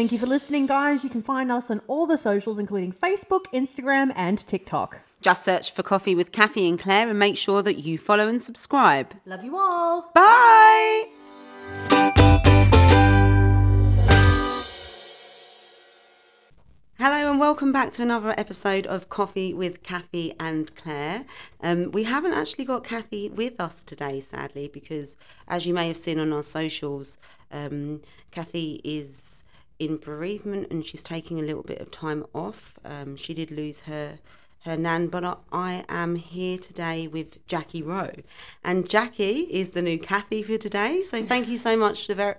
Thank you for listening, guys. You can find us on all the socials, including Facebook, Instagram, and TikTok. Just search for Coffee with Cathy and Claire and make sure that you follow and subscribe. Love you all. Bye. Hello and welcome back to another episode of Coffee with Cathy and Claire. We haven't actually got Cathy with us today, sadly, because as you may have seen on our socials, Cathy is in bereavement and she's taking a little bit of time off. She did lose her nan, but I am here today with Jackie Rowe, and Jackie is the new Cathy for today. So thank you so much for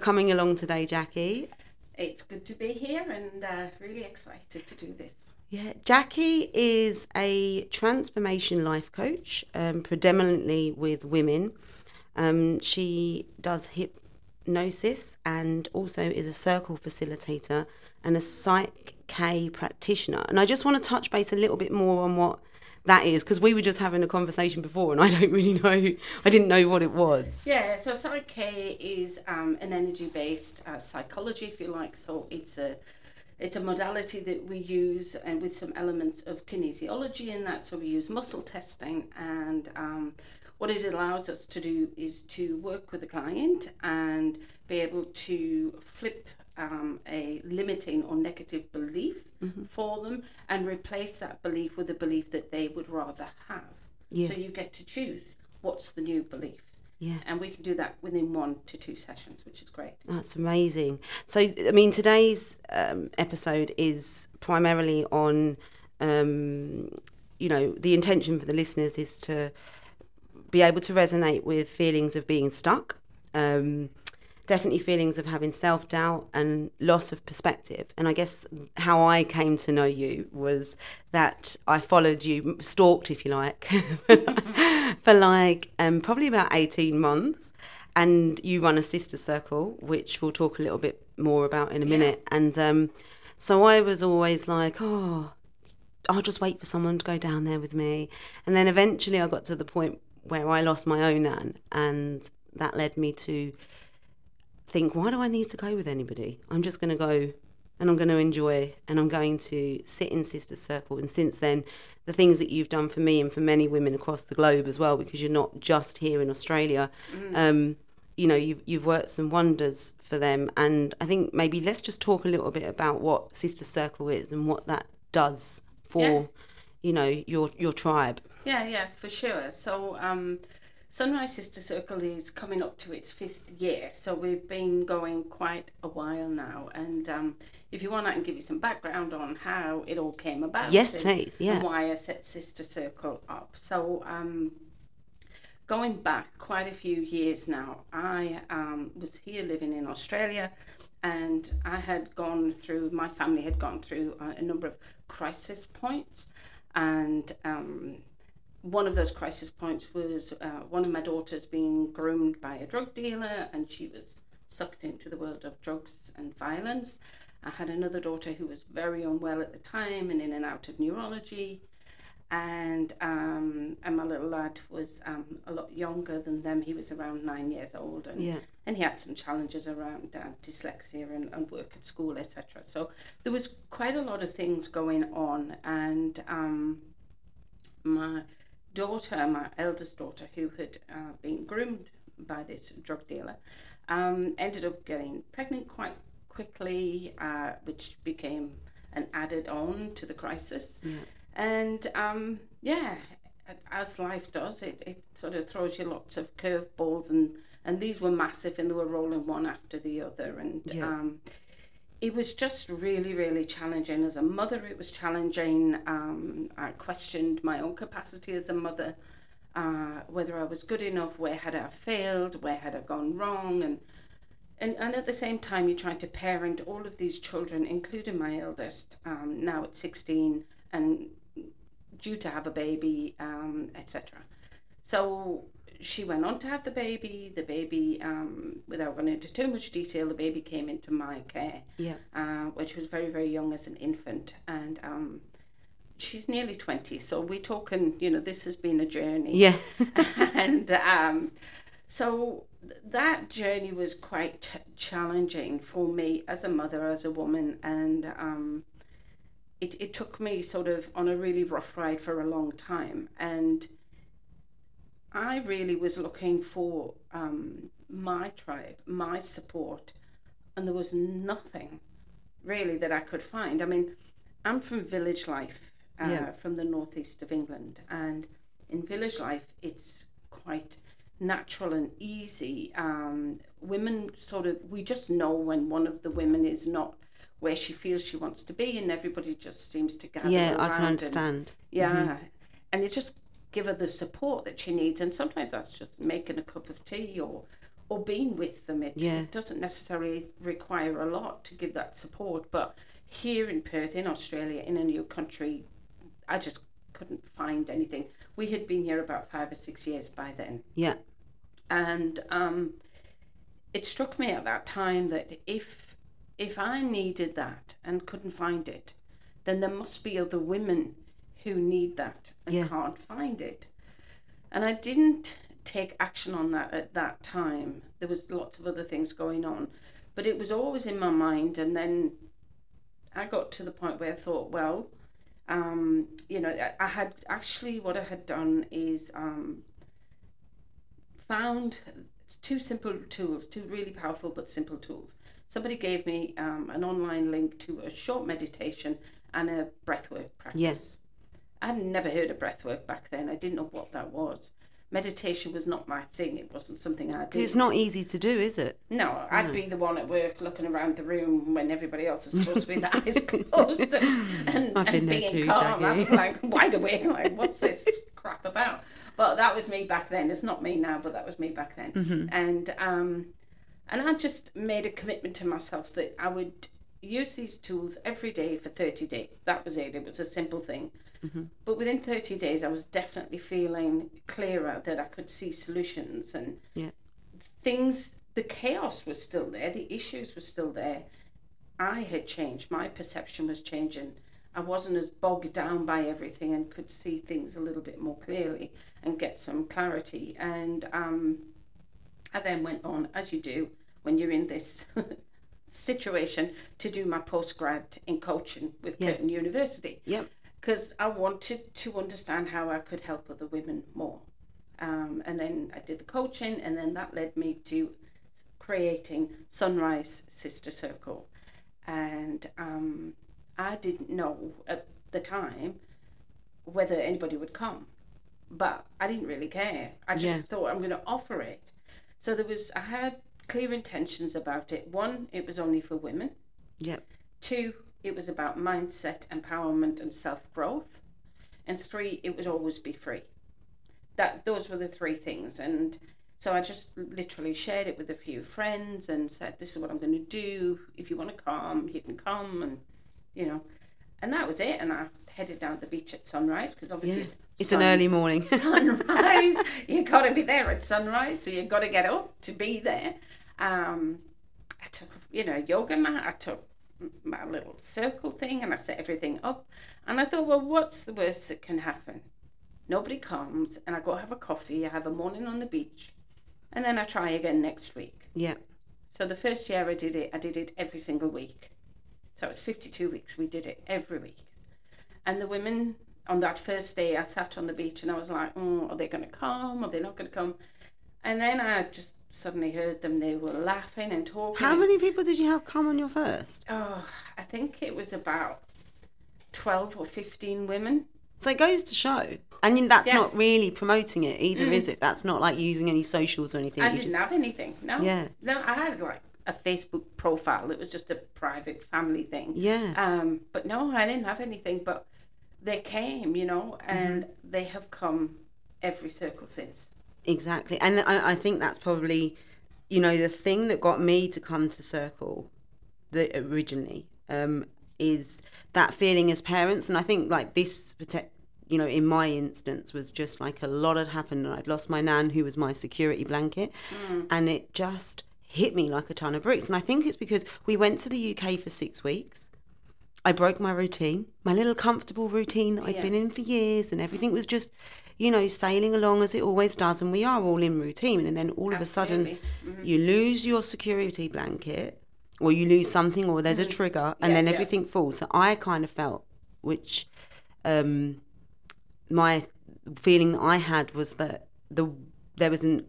coming along today, Jackie. It's good to be here and really excited to do this. Yeah, Jackie is a transformation life coach, predominantly with women. She does hypnosis and also is a circle facilitator and a Psych-K practitioner. And I just want to touch base a little bit more on what that is, because we were just having a conversation before and I didn't know what it was. Yeah, so Psych-K is an energy-based psychology, if you like. So it's a modality that we use, and with some elements of kinesiology in that. So we use muscle testing, and what it allows us to do is to work with a client and be able to flip a limiting or negative belief for them and replace that belief with a belief that they would rather have. Yeah. So you get to choose what's the new belief. Yeah. And we can do that within 1 to 2 sessions, which is great. That's amazing. So, I mean, today's episode is primarily on, the intention for the listeners is to be able to resonate with feelings of being stuck, definitely feelings of having self-doubt and loss of perspective. And I guess how I came to know you was that I followed you, stalked, if you like, for probably about 18 months. And you run a Sister Circle, which we'll talk a little bit more about in a minute. And so I was always like, oh, I'll just wait for someone to go down there with me. And then eventually I got to the point where I lost my own nan, and that led me to think, why do I need to go with anybody? I'm just going to go and I'm going to enjoy, and I'm going to sit in Sister's Circle. And since then, the things that you've done for me and for many women across the globe as well, because you're not just here in Australia, you've worked some wonders for them. And I think maybe let's just talk a little bit about what Sister's Circle is and what that does for, your tribe. Yeah, for sure. So, Sunrise Sister Circle is coming up to its 5th year, so we've been going quite a while now. And if you want, I can give you some background on how it all came about. Yes, please. Yeah. And why I set Sister Circle up. So going back quite a few years now, I was here living in Australia, and I had gone through, my family had gone through a number of crisis points, and one of those crisis points was one of my daughters being groomed by a drug dealer, and she was sucked into the world of drugs and violence. I had another daughter who was very unwell at the time and in and out of neurology, and my little lad was a lot younger than them. He was around 9 years old, and he had some challenges around dyslexia and work at school, etc. So there was quite a lot of things going on, and my daughter, my eldest daughter, who had been groomed by this drug dealer, ended up getting pregnant quite quickly, which became an added on to the crisis. Yeah. And as life does, it sort of throws you lots of curveballs, and these were massive, and they were rolling one after the other. And it was just really, really challenging. As a mother, it was challenging. I questioned my own capacity as a mother, whether I was good enough, where had I failed, where had I gone wrong. And at the same time, you're trying to parent all of these children, including my eldest, now at 16 and due to have a baby, etc. So she went on to have the baby. The baby, without going into too much detail, the baby came into my care. Yeah. When she was very, very young, as an infant, and she's nearly 20. So we're talking, this has been a journey. Yeah. And So that journey was quite challenging for me as a mother, as a woman, and it took me sort of on a really rough ride for a long time. And I really was looking for my tribe, my support, and there was nothing really that I could find. I mean, I'm from village life, from the northeast of England, and in village life it's quite natural and easy. Women sort of, we just know when one of the women is not where she feels she wants to be, and everybody just seems to gather around. I can understand. And they just give her the support that she needs, and sometimes that's just making a cup of tea or being with them. It doesn't necessarily require a lot to give that support. But here in Perth, in Australia, in a new country, I just couldn't find anything. We had been here about 5 or 6 years by then. Yeah. And it struck me at that time that if I needed that and couldn't find it, then there must be other women who need that and can't find it. And I didn't take action on that at that time. There was lots of other things going on, but it was always in my mind. And then I got to the point where I thought, well, I had actually, what I had done is found two simple tools, two really powerful but simple tools. Somebody gave me an online link to a short meditation and a breathwork practice. Yes. I'd never heard of breathwork back then. I didn't know what that was. Meditation was not my thing. It wasn't something I did. It's not easy to do, is it? No, I'd be the one at work looking around the room when everybody else is supposed to be their eyes closed and being too, calm. Jackie. I was like wide awake, like, what's this crap about? Well, that was me back then. It's not me now, but that was me back then. Mm-hmm. And I just made a commitment to myself that I would use these tools every day for 30 days. That was it. It was a simple thing. Mm-hmm. But within 30 days, I was definitely feeling clearer, that I could see solutions and things. The chaos was still there. The issues were still there. I had changed. My perception was changing. I wasn't as bogged down by everything and could see things a little bit more clearly and get some clarity. And I then went on, as you do when you're in this situation, to do my postgrad in coaching with Curtin University. Yep. Because I wanted to understand how I could help other women more. And then I did the coaching, and then that led me to creating Sunrise Sister Circle. And I didn't know at the time whether anybody would come, but I didn't really care. I just thought, I'm going to offer it. So I had clear intentions about it. One, it was only for women. Yep. Two, it was about mindset, empowerment, and self-growth. And three, it would always be free. Those were the three things. And so I just literally shared it with a few friends and said, this is what I'm going to do. If you want to come, you can come. And, and that was it. And I headed down the beach at sunrise, because obviously it's an early morning. Sunrise. You got to be there at sunrise. So you've got to get up to be there. I took, yoga mat. I took my little circle thing, and I set everything up, and I thought, well, what's the worst that can happen? Nobody comes, and I go have a coffee, I have a morning on the beach, and then I try again next week. So the first year I did it every single week. So it was 52 weeks. We did it every week. And the women on that first day, I sat on the beach and I was like, are they going to come? Are they not going to come? And then I just suddenly heard them. They were laughing and talking. How many people did you have come on your first? Oh, I think it was about 12 or 15 women. So it goes to show. I mean, that's not really promoting it either, is it? That's not like using any socials or anything. I didn't have anything, no. Yeah. No, I had like a Facebook profile. It was just a private family thing. Yeah. But no, I didn't have anything. But they came, and they have come every circle since. Exactly. And I think that's probably, the thing that got me to come to Circle originally is that feeling as parents. And I think like this, in my instance, was just like a lot had happened, and I'd lost my nan, who was my security blanket. And it just hit me like a ton of bricks. And I think it's because we went to the UK for 6 weeks. I broke my routine, my little comfortable routine that I'd been in for years, and everything was just, you know, sailing along as it always does, and we are all in routine. And then all of a sudden, you lose your security blanket, or you lose something, or there's a trigger, and then everything falls. So I kind of felt, which my feeling that I had was that I was in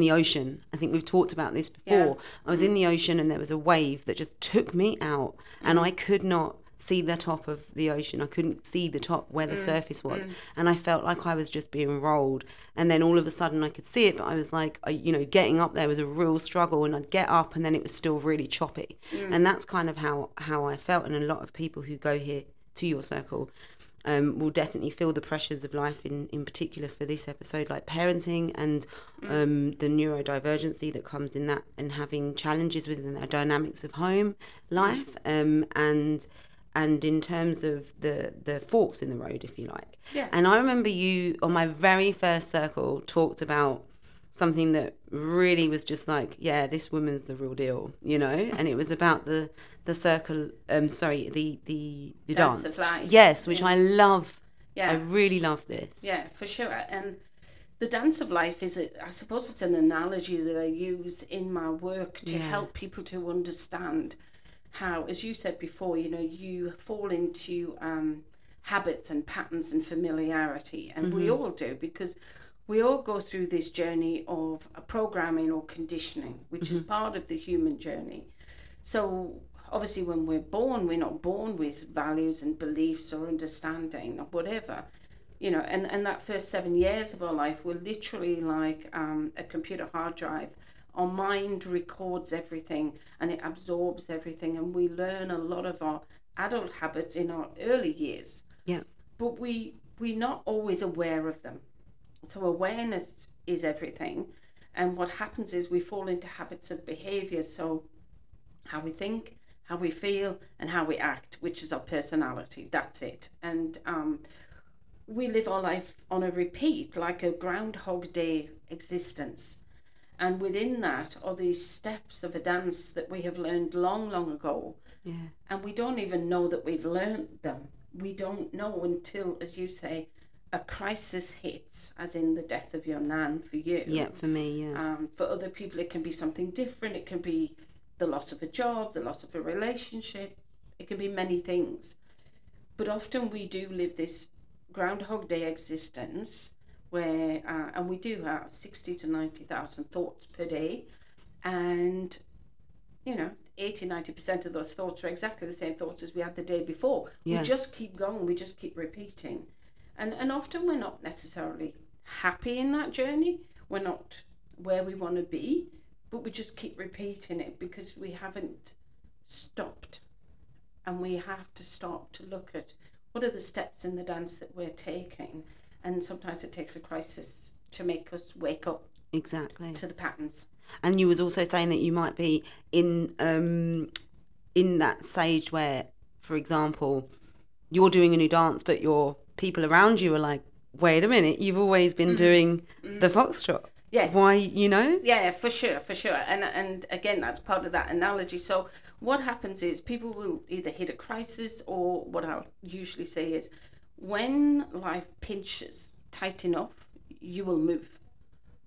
the ocean. I think we've talked about this before. I was in the ocean, and there was a wave that just took me out, and I could not see the top of the ocean. I couldn't see the top where the surface was, and I felt like I was just being rolled. And then all of a sudden I could see it, but I was like, you know, getting up there was a real struggle, and I'd get up and then it was still really choppy. And that's kind of how I felt. And a lot of people who go here to your circle will definitely feel the pressures of life, in particular for this episode, like parenting and the neurodivergency that comes in that, and having challenges within the dynamics of home life, and in terms of the forks in the road, if you like. And I remember you, on my very first circle, talked about something that really was just like, this woman's the real deal, you know. And it was about the circle, the dance of life. Which I love. I really love this. For sure. And the dance of life is, I suppose it's an analogy that I use in my work to help people to understand how, as you said before, you know, you fall into habits and patterns and familiarity, and we all do, because we all go through this journey of programming or conditioning, which is part of the human journey. So obviously when we're born, we're not born with values and beliefs or understanding or whatever, you know, and that first 7 years of our life, we're literally like a computer hard drive. Our mind records everything and it absorbs everything, and we learn a lot of our adult habits in our early years. But we're not always aware of them. So awareness is everything, and what happens is we fall into habits of behavior. So how we think, how we feel, and how we act, which is our personality, that's it. And we live our life on a repeat, like a Groundhog Day existence, and within that are these steps of a dance that we have learned long ago, and we don't even know that we've learned them. We don't know until, as you say, a crisis hits, as in the death of your nan for you. For me, for other people, it can be something different. It can be the loss of a job, the loss of a relationship. It can be many things. But often we do live this Groundhog Day existence where, and we do have 60 to 90,000 thoughts per day. And, you know, 80, 90% of those thoughts are exactly the same thoughts as we had the day before. We just keep going. We just keep repeating. And often we're not necessarily happy in that journey. We're not where we want to be, but we just keep repeating it because we haven't stopped. And we have to stop to look at what are the steps in the dance that we're taking. And sometimes it takes a crisis to make us wake up to the patterns. And you was also saying that you might be in that stage where, for example, you're doing a new dance, but you're people around you are like, wait a minute, you've always been doing the foxtrot. Why, you know? For sure. And again, that's part of that analogy. So what happens is people will either hit a crisis, or what I'll usually say is when life pinches tight enough, you will move.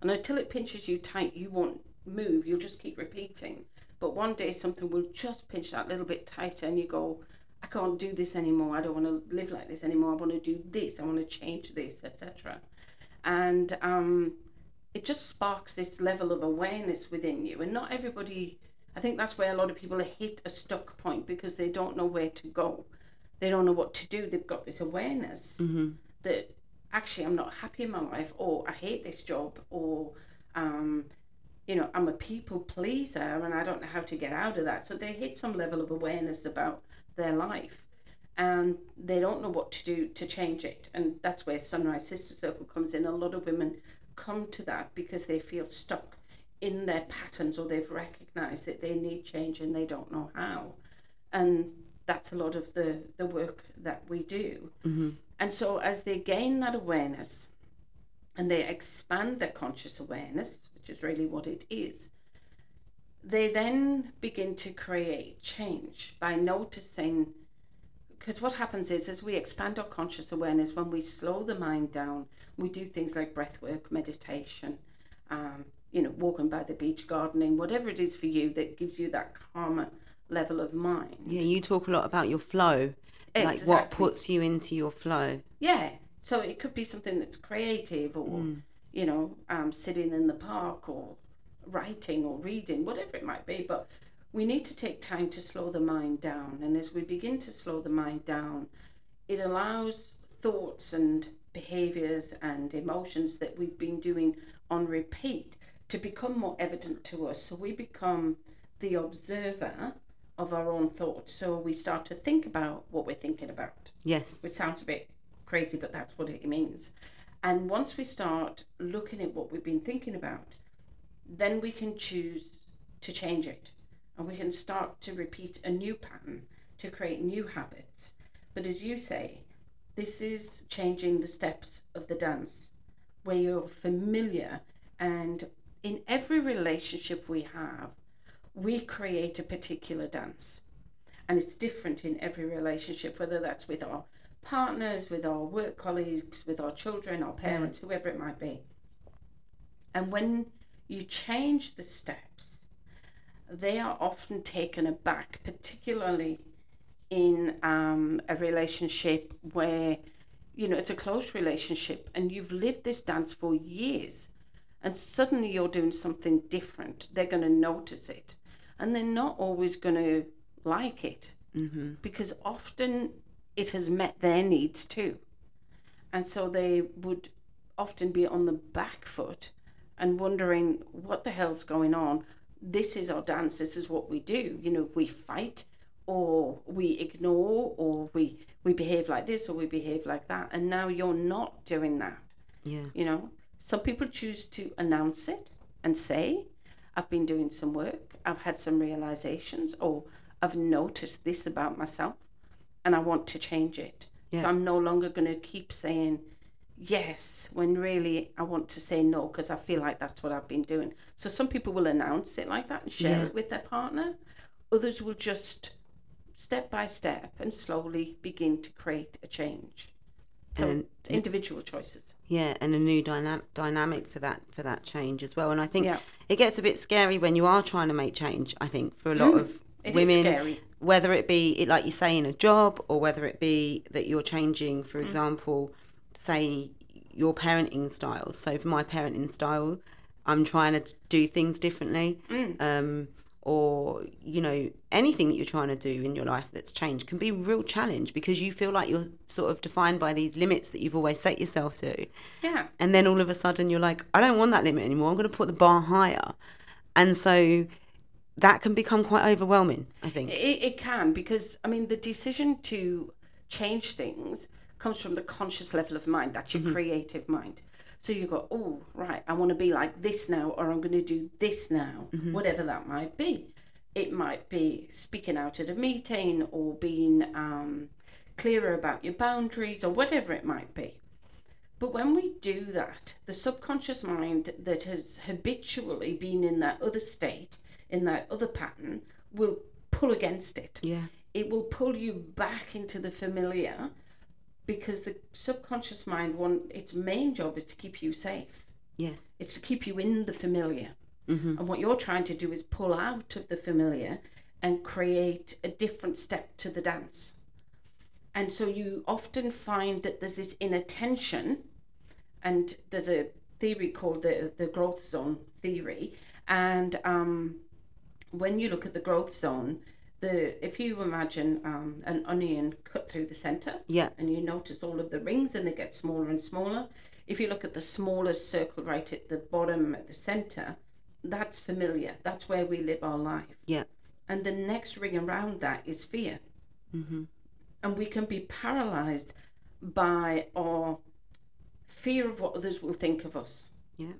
And until it pinches you tight, you won't move. You'll just keep repeating. But one day something will just pinch that little bit tighter, and you go, I can't do this anymore. I don't want to live like this anymore. I want to do this. I want to change this, etc. And it just sparks this level of awareness within you. And not everybody, I think that's where a lot of people hit a stuck point, because they don't know where to go. They don't know what to do. They've got this awareness that actually I'm not happy in my life, or I hate this job, or you know, I'm a people pleaser and I don't know how to get out of that. So they hit some level of awareness about their life, and they don't know what to do to change it. And that's where Sunrise Sister Circle comes in. A lot of women come to that because they feel stuck in their patterns, or they've recognized that they need change and they don't know how. And that's a lot of the work that we do. And so as they gain that awareness and they expand their conscious awareness, which is really what it is, they then begin to create change by noticing Because what happens is, as we expand our conscious awareness, when we slow the mind down, we do things like breath work, meditation, walking by the beach, gardening, whatever it is for you that gives you that calmer level of mind. Yeah, you talk a lot about your flow, like what puts you into your flow. Yeah, so it could be something that's creative or, sitting in the park or writing or reading, whatever it might be, but we need to take time to slow the mind down. And as we begin to slow the mind down, it allows thoughts and behaviours and emotions that we've been doing on repeat to become more evident to us. So we become the observer of our own thoughts. So we start to think about what we're thinking about. Yes. Which sounds a bit crazy, but that's what it means. And once we start looking at what we've been thinking about, then we can choose to change it. And we can start to repeat a new pattern to create new habits. But as you say, this is changing the steps of the dance, where you're familiar. And in every relationship we have, we create a particular dance. And it's different in every relationship, whether that's with our partners, with our work colleagues, with our children, our parents, whoever it might be. And when you change the steps, they are often taken aback, particularly in a relationship where, it's a close relationship and you've lived this dance for years and suddenly you're doing something different. They're going to notice it and they're not always going to like it because often it has met their needs too. And so they would often be on the back foot and wondering what the hell's going on. This is our dance, this is what we do. We fight or we ignore or we behave like this or we behave like that. And now you're not doing that. Yeah. Some people choose to announce it and say, I've been doing some work, I've had some realizations, or I've noticed this about myself and I want to change it. Yeah. So I'm no longer going to keep saying yes, when really I want to say no, because I feel like that's what I've been doing. So some people will announce it like that and share it with their partner. Others will just step by step and slowly begin to create a change. So individual choices. Yeah, and a new dynamic for that change as well. And I think it gets a bit scary when you are trying to make change, I think, for a lot of women. It is scary. Whether it be, like you say, in a job, or whether it be that you're changing, for example, say your parenting style. So for my parenting style, I'm trying to do things differently, or anything that you're trying to do in your life that's changed can be a real challenge because you feel like you're sort of defined by these limits that you've always set yourself to. Yeah. And then all of a sudden you're like, I don't want that limit anymore. I'm going to put the bar higher, and so that can become quite overwhelming. I think it can, because the decision to change things comes from the conscious level of mind. That's your creative mind. So you go, oh, right, I want to be like this now, or I'm going to do this now, whatever that might be. It might be speaking out at a meeting or being clearer about your boundaries or whatever it might be. But when we do that, the subconscious mind that has habitually been in that other state, in that other pattern, will pull against it. Yeah. It will pull you back into the familiar, because the subconscious mind, its main job is to keep you safe. Yes. It's to keep you in the familiar. And what you're trying to do is pull out of the familiar and create a different step to the dance. And so you often find that there's this inner tension, and there's a theory called the growth zone theory. And when you look at the growth zone, if you imagine an onion cut through the center, and you notice all of the rings and they get smaller and smaller. If you look at the smallest circle right at the bottom at the center, that's familiar. That's where we live our life. Yeah. And the next ring around that is fear. And we can be paralyzed by our fear of what others will think of us. Yeah.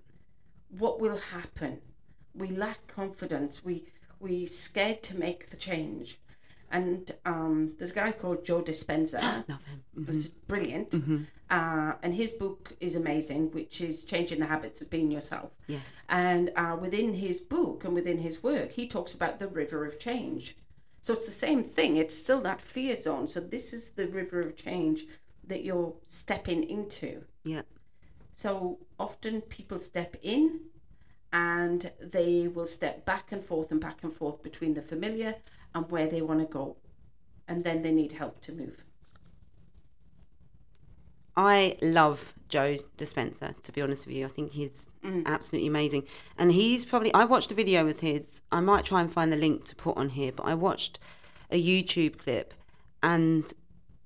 What will happen? We lack confidence. We're scared to make the change. And there's a guy called Joe Dispenza. Love him. He's brilliant. And his book is amazing, which is Changing the Habits of Being Yourself. Yes. And within his book and within his work, he talks about the river of change. So it's the same thing. It's still that fear zone. So this is the river of change that you're stepping into. Yeah. So often people step in and they will step back and forth between the familiar and where they want to go. And then they need help to move. I love Joe Dispenza, to be honest with you. I think he's absolutely amazing. And he's probably, I watched a video with his, I might try and find the link to put on here, but I watched a YouTube clip, and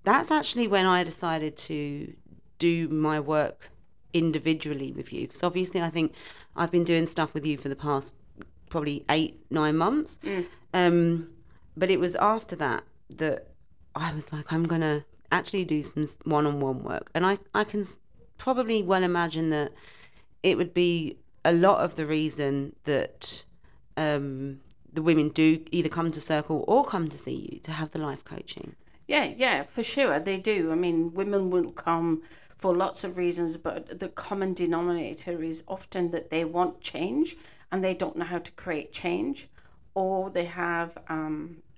that's actually when I decided to do my work individually with you. Because obviously I think I've been doing stuff with you for the past probably 8-9 months. But it was after that that I was like, I'm going to actually do some one-on-one work. And I can probably well imagine that it would be a lot of the reason that the women do either come to Circle or come to see you, to have the life coaching. Yeah, for sure, they do. I mean, women will come for lots of reasons, but the common denominator is often that they want change and they don't know how to create change, or they have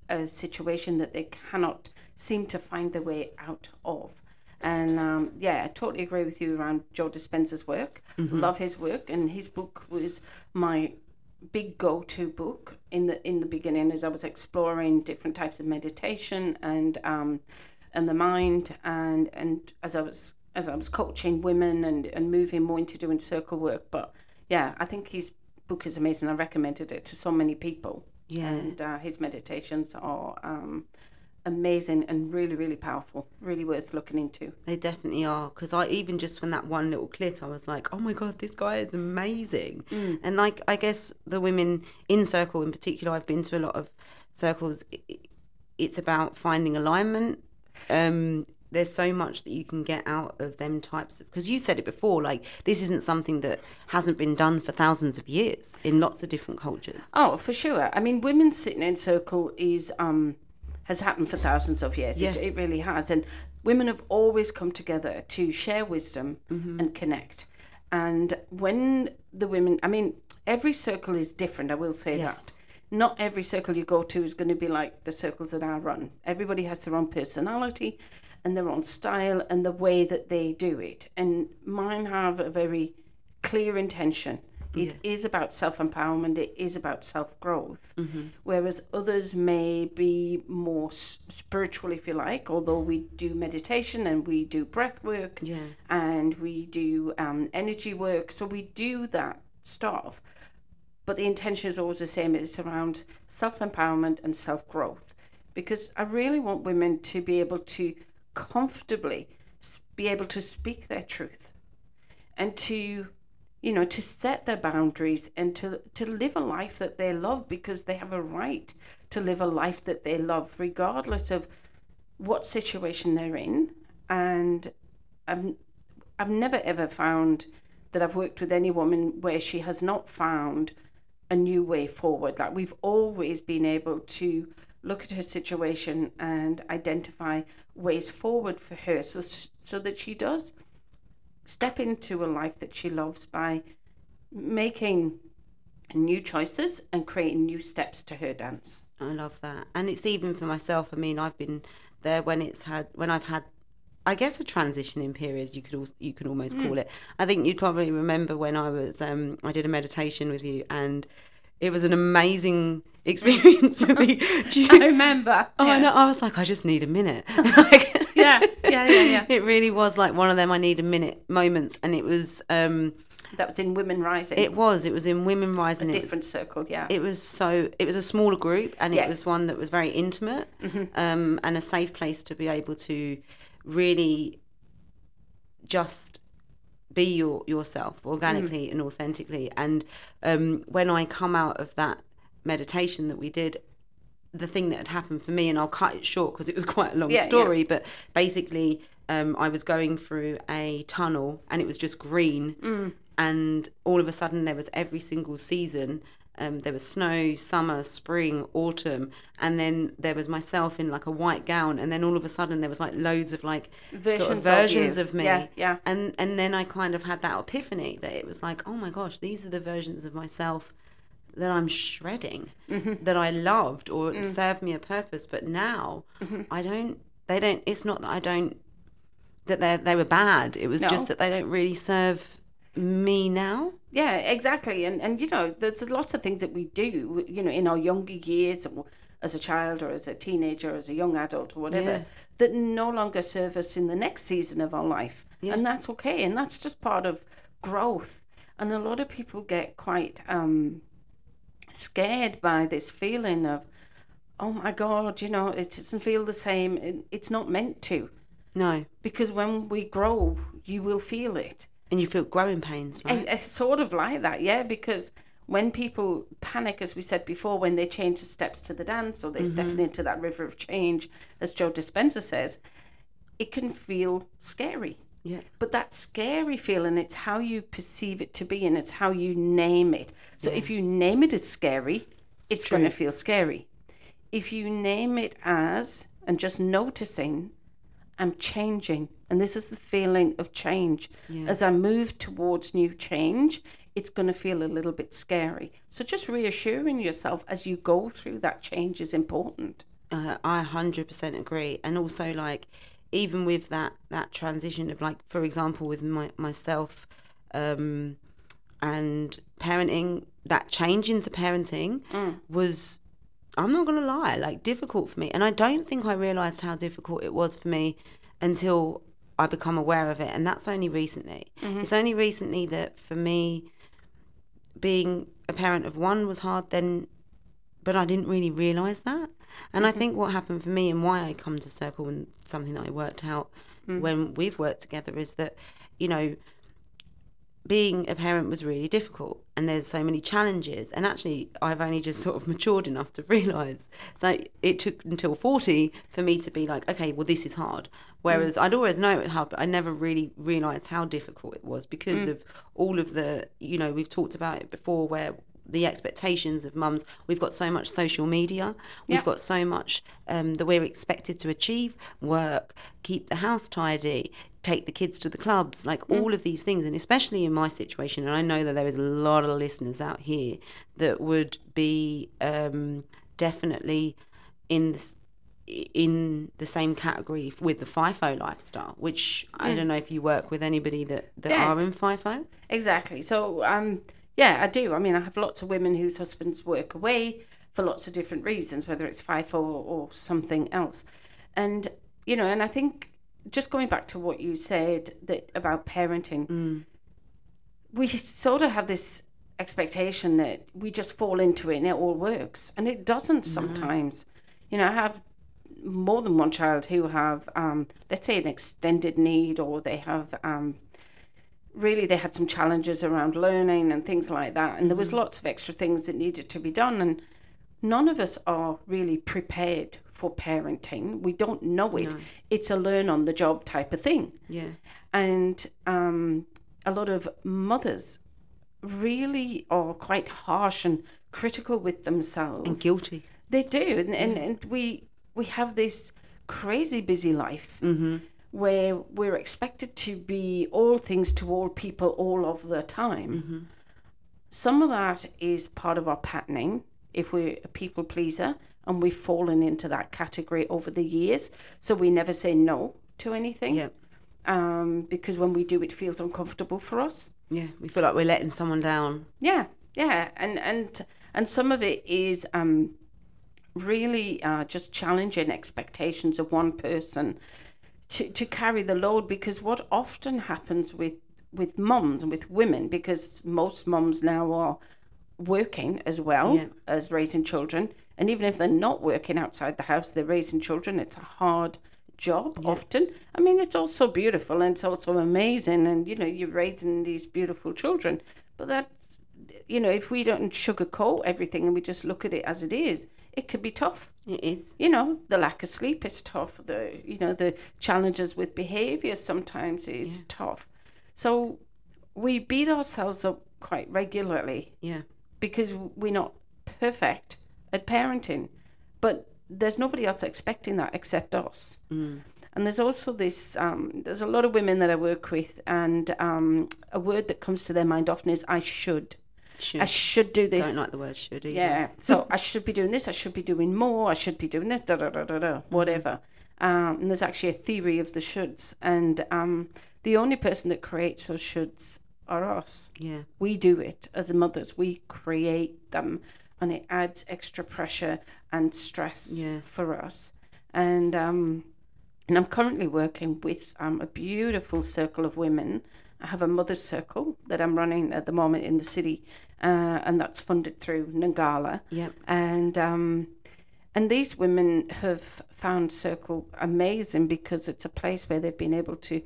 a situation that they cannot seem to find their way out of. And yeah, I totally agree with you around Joe Dispenza's work. Love his work, and his book was my big go-to book in the beginning as I was exploring different types of meditation and the mind, and as I was coaching women and moving more into doing circle work. But yeah, I think his book is amazing. I recommended it to so many people. Yeah, and his meditations are amazing and really, really powerful, really worth looking into. They definitely are, because I even just from that one little clip, I was like, oh my God, this guy is amazing. And like, I guess the women in Circle in particular, I've been to a lot of circles, it's about finding alignment. There's so much that you can get out of them types of, because you said it before, like this isn't something that hasn't been done for thousands of years in lots of different cultures. Oh, for sure. I mean, women sitting in circle is has happened for thousands of years. Yeah. It really has. And women have always come together to share wisdom and connect. And when the women, I mean, every circle is different, I will say that. Not every circle you go to is going to be like the circles that I run. Everybody has their own personality and their own style and the way that they do it. And mine have a very clear intention. It is about self-empowerment. It is about self-growth. Whereas others may be more spiritual, if you like, although we do meditation and we do breath work and we do energy work. So we do that stuff. But the intention is always the same. It's around self-empowerment and self-growth. Because I really want women to be able to comfortably be able to speak their truth and to, you know, to set their boundaries and to live a life that they love, because they have a right to live a life that they love regardless of what situation they're in. And I've never ever found that I've worked with any woman where she has not found a new way forward. Like, we've always been able to look at her situation and identify ways forward for her so that she does step into a life that she loves by making new choices and creating new steps to her dance. I love that. And it's even for myself. I mean, I've been there when I've had, I guess, a transitioning period, you could almost call it. I think you'd probably remember when I was I did a meditation with you, and it was an amazing experience for me. I remember. Oh, yeah. I was like, I just need a minute. Yeah. It really was like one of them I need a minute moments, and it was. That was in Women Rising. It was in Women Rising. A different circle, yeah. It was a smaller group, and it was one that was very intimate, and a safe place to be able to really just be yourself organically and authentically. And when I come out of that meditation that we did, the thing that had happened for me, and I'll cut it short because it was quite a long story, but basically I was going through a tunnel and it was just green, and all of a sudden there was every single season. There was snow, summer, spring, autumn, and then there was myself in like a white gown, and then all of a sudden there was like loads of like versions of me. Yeah. And then I kind of had that epiphany that it was like, oh my gosh, these are the versions of myself that I'm shredding, mm-hmm. that I loved or mm. served me a purpose. But now mm-hmm. It's not that I don't, that they were bad. It was just that they don't really serve me now. Yeah, exactly. And you know, there's lots of things that we do, you know, in our younger years or as a child or as a teenager or as a young adult or whatever, that no longer serve us in the next season of our life. Yeah. And that's okay. And that's just part of growth. And a lot of people get quite scared by this feeling of, oh my God, you know, it doesn't feel the same. It's not meant to. No. Because when we grow, you will feel it. And you feel growing pains, right? It's sort of like that, yeah, because when people panic, as we said before, when they change the steps to the dance or they're mm-hmm. stepping into that river of change, as Joe Dispenza says, it can feel scary. Yeah. But that scary feeling, it's how you perceive it to be and it's how you name it. So if you name it as scary, it's going to feel scary. If you name it as, and just noticing, I'm changing. And this is the feeling of change. Yeah. As I move towards new change, it's going to feel a little bit scary. So just reassuring yourself as you go through that change is important. I 100% agree. And also, like, even with that transition of, like, for example, with myself and parenting, that change into parenting was, I'm not going to lie, like, difficult for me. And I don't think I realised how difficult it was for me until I become aware of it. And that's only recently. Mm-hmm. It's only recently that for me, being a parent of one was hard then, but I didn't really realise that. And mm-hmm. I think what happened for me and why I come to Circle and something that I worked out when we've worked together is that, you know, being a parent was really difficult and there's so many challenges. And actually, I've only just sort of matured enough to realise. So it took until 40 for me to be like, okay, well, this is hard. Whereas I'd always known it hard, but I never really realised how difficult it was because of all of the, you know, we've talked about it before where the expectations of mums, we've got so much social media, we've got so much that we're expected to achieve, work, keep the house tidy, take the kids to the clubs, like all of these things. And especially in my situation, and I know that there is a lot of listeners out here that would be definitely in the same category with the FIFO lifestyle, which I don't know if you work with anybody that are in FIFO. Exactly. So yeah, I do. I mean, I have lots of women whose husbands work away for lots of different reasons, whether it's FIFO or something else. And, you know, and I think just going back to what you said that about parenting, we sort of have this expectation that we just fall into it and it all works. And it doesn't sometimes. You know, I have more than one child who have, let's say, an extended need, or they have... really they had some challenges around learning and things like that, and there was lots of extra things that needed to be done, and none of us are really prepared for parenting. We don't know it. No. It's a learn on the job type of thing. Yeah. And a lot of mothers really are quite harsh and critical with themselves. And guilty. They do. And we have this crazy busy life. Mm-hmm. where we're expected to be all things to all people all of the time. Mm-hmm. Some of that is part of our patterning, if we're a people pleaser, and we've fallen into that category over the years. So we never say no to anything, because when we do, it feels uncomfortable for us. Yeah, we feel like we're letting someone down. Yeah, yeah, and some of it is really just challenging expectations of one person to carry the load, because what often happens with mums and with women, because most mums now are working as well as raising children, and even if they're not working outside the house, they're raising children. It's a hard job often. I mean, it's also beautiful and it's also amazing, and you know, you're raising these beautiful children, but that's, you know, if we don't sugarcoat everything and we just look at it as it is, it could be tough. It is. You know, the lack of sleep is tough. The, you know, the challenges with behaviour sometimes is tough. So we beat ourselves up quite regularly. Yeah. Because we're not perfect at parenting. But there's nobody else expecting that except us. Mm. And there's also this, there's a lot of women that I work with, and a word that comes to their mind often is I should. Should. I should do this. I don't like the word should either. Yeah. So I should be doing this. I should be doing more. I should be doing this, whatever. And there's actually a theory of the shoulds. And the only person that creates those shoulds are us. Yeah. We do it as mothers. We create them. And it adds extra pressure and stress for us. And I'm currently working with a beautiful circle of women. I have a mother's circle that I'm running at the moment in the city, and that's funded through Nangala. Yep. And these women have found Circle amazing because it's a place where they've been able to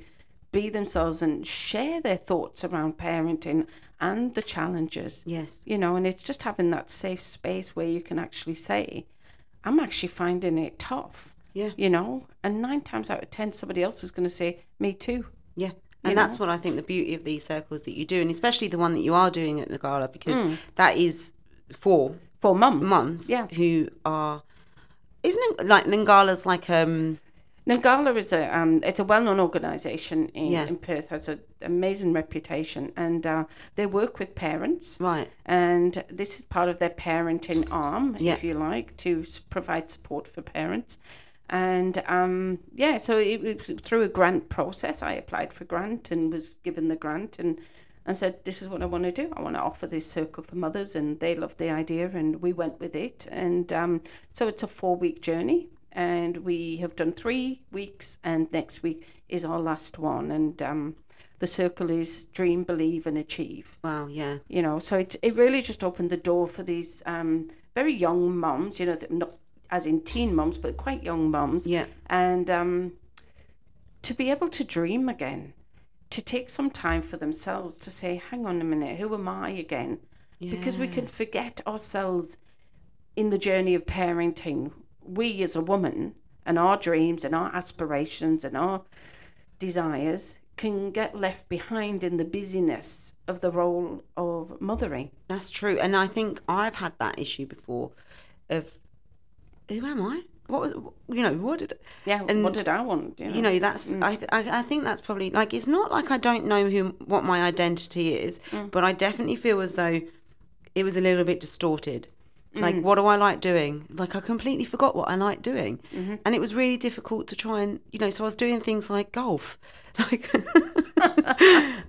be themselves and share their thoughts around parenting and the challenges. Yes. You know, and it's just having that safe space where you can actually say, I'm actually finding it tough. Yeah. You know, and 9 times out of 10, somebody else is going to say, me too. Yeah. And that's what I think the beauty of these circles that you do, and especially the one that you are doing at Nangala, because that is for mums who are, isn't it like Nangala's like Nangala is it's a well-known organisation in Perth, has an amazing reputation, and they work with parents, right? And this is part of their parenting arm, if you like, to provide support for parents. And so it through a grant process, I applied for grant and was given the grant, and I said, this is what I want to do. I want to offer this circle for mothers, and they loved the idea, and we went with it. And so it's a 4-week journey, and we have done 3 weeks, and next week is our last one. And the circle is dream, believe, and achieve. Wow, yeah. You know, so it really just opened the door for these very young mums, you know, that not as in teen mums, but quite young mums. Yeah. And to be able to dream again, to take some time for themselves to say, hang on a minute, who am I again? Yeah. Because we can forget ourselves in the journey of parenting. We as a woman and our dreams and our aspirations and our desires can get left behind in the busyness of the role of mothering. That's true. And I think I've had that issue before of, who am I? What was, you know, what did... Yeah, and, what did I want? You know, that's... I think that's probably... Like, it's not like I don't know what my identity is, but I definitely feel as though it was a little bit distorted. Like, what do I like doing? Like, I completely forgot what I like doing. Mm-hmm. And it was really difficult to try and... You know, so I was doing things like golf. Like...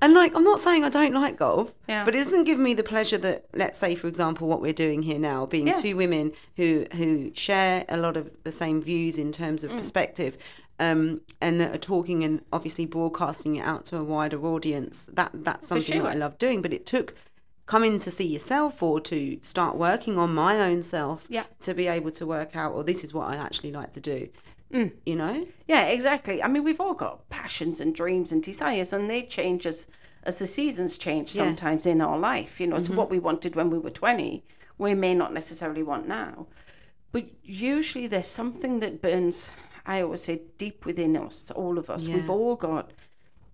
and, like, I'm not saying I don't like golf, but it doesn't give me the pleasure that, let's say, for example, what we're doing here now, being two women who share a lot of the same views in terms of perspective, and that are talking and obviously broadcasting it out to a wider audience. That's something that I love doing, but it took coming to see yourself or to start working on my own self to be able to work out, or this is what I actually like to do. You know? Yeah, exactly. I mean, we've all got passions and dreams and desires, and they change as the seasons change sometimes in our life, you know. So what we wanted when we were 20, we may not necessarily want now. But usually there's something that burns, I always say, deep within us, all of us. Yeah. We've all got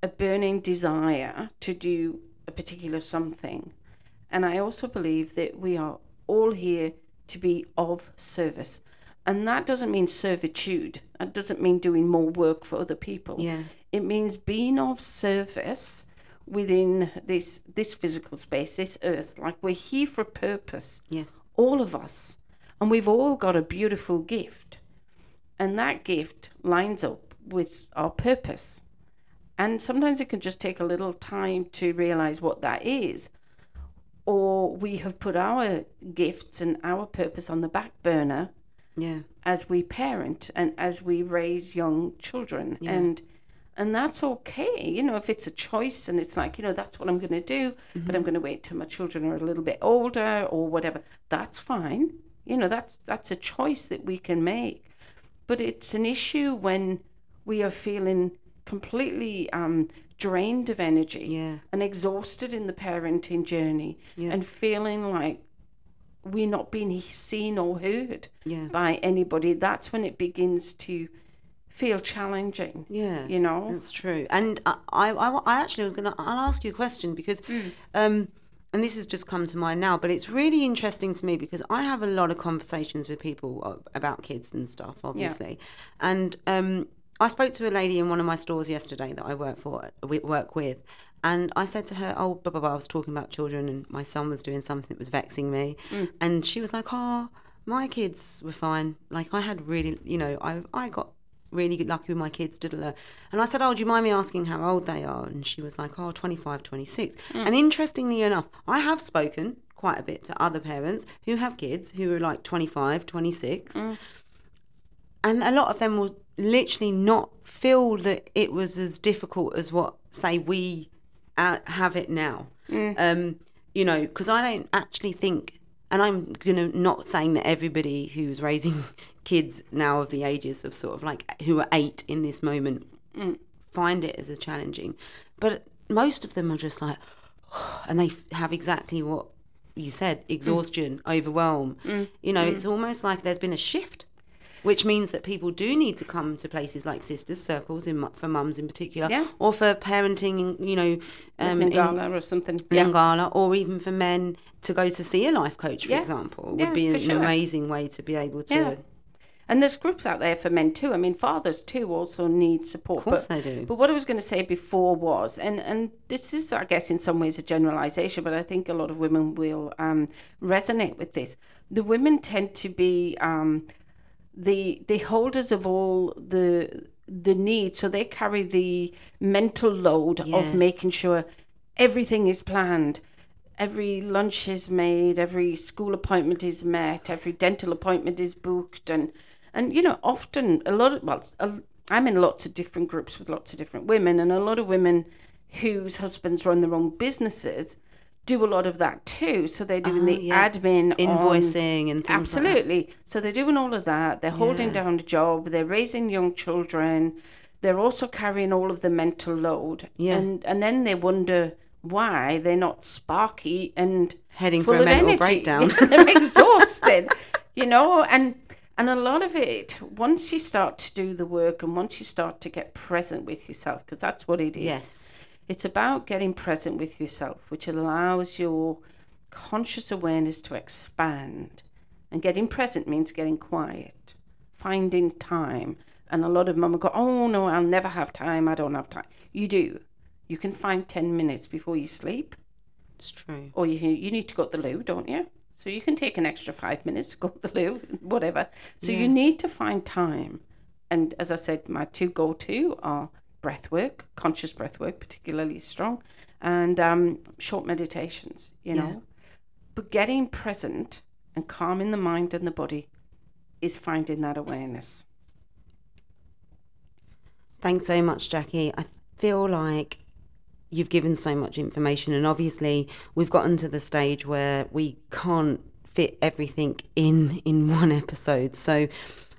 a burning desire to do a particular something. And I also believe that we are all here to be of service. And that doesn't mean servitude. That doesn't mean doing more work for other people. Yeah. It means being of service within this physical space, this earth. Like, we're here for a purpose. Yes. All of us. And we've all got a beautiful gift. And that gift lines up with our purpose. And sometimes it can just take a little time to realise what that is. Or we have put our gifts and our purpose on the back burner. Yeah. As we parent and as we raise young children. Yeah. And that's okay, you know, if it's a choice and it's like, you know, that's what I'm going to do, but I'm going to wait till my children are a little bit older or whatever. That's fine. You know, that's a choice that we can make. But it's an issue when we are feeling completely drained of energy and exhausted in the parenting journey and feeling like, we're not being seen or heard by anybody. That's when it begins to feel challenging. Yeah, you know, that's true. And I actually was gonna, I'll ask you a question because, and this has just come to mind now, but it's really interesting to me because I have a lot of conversations with people about kids and stuff, obviously, and I spoke to a lady in one of my stores yesterday that I work with, and I said to her, oh, blah, blah, blah, I was talking about children and my son was doing something that was vexing me. Mm. And she was like, oh, my kids were fine. Like, I had really, you know, I got really lucky with my kids, and I said, oh, do you mind me asking how old they are? And she was like, oh, 25, 26. Mm. And interestingly enough, I have spoken quite a bit to other parents who have kids who are like 25, 26, and a lot of them will literally not feel that it was as difficult as what, say, we have it now. You know, because I don't actually think, and I'm gonna not saying that everybody who's raising kids now of the ages of sort of like who are 8 in this moment find it as a challenging, but most of them are just like, and they have exactly what you said, exhaustion, overwhelm. You know, it's almost like there's been a shift, which means that people do need to come to places like Sisters Circles, for mums in particular, or for parenting, you know, Nangala or something. Nangala, or even for men to go to see a life coach, for example, would be an amazing way to be able to. Yeah. And there's groups out there for men too. I mean, fathers too also need support. Of course they do. But what I was going to say before was, and this is, I guess, in some ways a generalisation, but I think a lot of women will resonate with this. The women tend to be the holders of all the needs, so they carry the mental load of making sure everything is planned. Every lunch is made, every school appointment is met, every dental appointment is booked, and you know, often a lot of, I'm in lots of different groups with lots of different women, and a lot of women whose husbands run their own businesses do a lot of that too. So they're doing admin, invoicing, and things like that. So they're doing all of that. They're holding down a job. They're raising young children. They're also carrying all of the mental load. Yeah. And then they wonder why they're not sparky and heading full for a mental breakdown. They're exhausted, you know. And a lot of it, once you start to do the work and once you start to get present with yourself, because that's what it is. Yes. It's about getting present with yourself, which allows your conscious awareness to expand. And getting present means getting quiet, finding time. And a lot of mums go, oh, no, I'll never have time. I don't have time. You do. You can find 10 minutes before you sleep. It's true. Or you need to go to the loo, don't you? So you can take an extra 5 minutes to go to the loo, whatever. So you need to find time. And as I said, my two go-to are breath work, conscious breath work, particularly strong, and short meditations, you know. But getting present and calming the mind and the body is finding that awareness. Thanks so much, Jackie. I feel like you've given so much information, and obviously we've gotten to the stage where we can't fit everything in one episode, so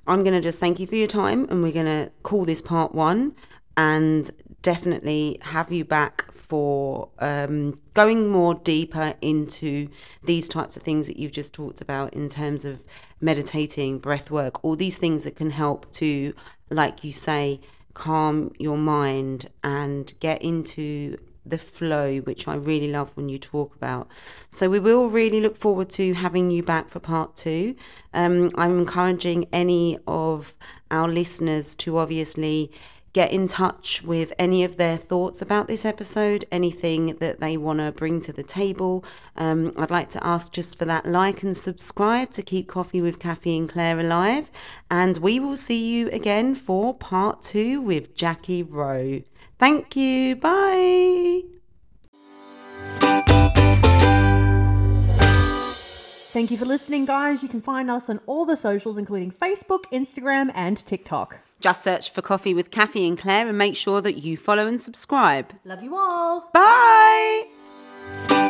I'm going to just thank you for your time, and we're going to call this part 1, and definitely have you back for going more deeper into these types of things that you've just talked about in terms of meditating, breath work, all these things that can help to, like you say, calm your mind and get into the flow, which I really love when you talk about. So we will really look forward to having you back for part 2. I'm encouraging any of our listeners to obviously get in touch with any of their thoughts about this episode, anything that they want to bring to the table. I'd like to ask just for that like and subscribe to keep Coffee with Cathy and Claire alive. And we will see you again for part 2 with Jackie Rowe. Thank you. Bye. Thank you for listening, guys. You can find us on all the socials, including Facebook, Instagram, and TikTok. Just search for Coffee with Cathy and Claire and make sure that you follow and subscribe. Love you all. Bye. Bye.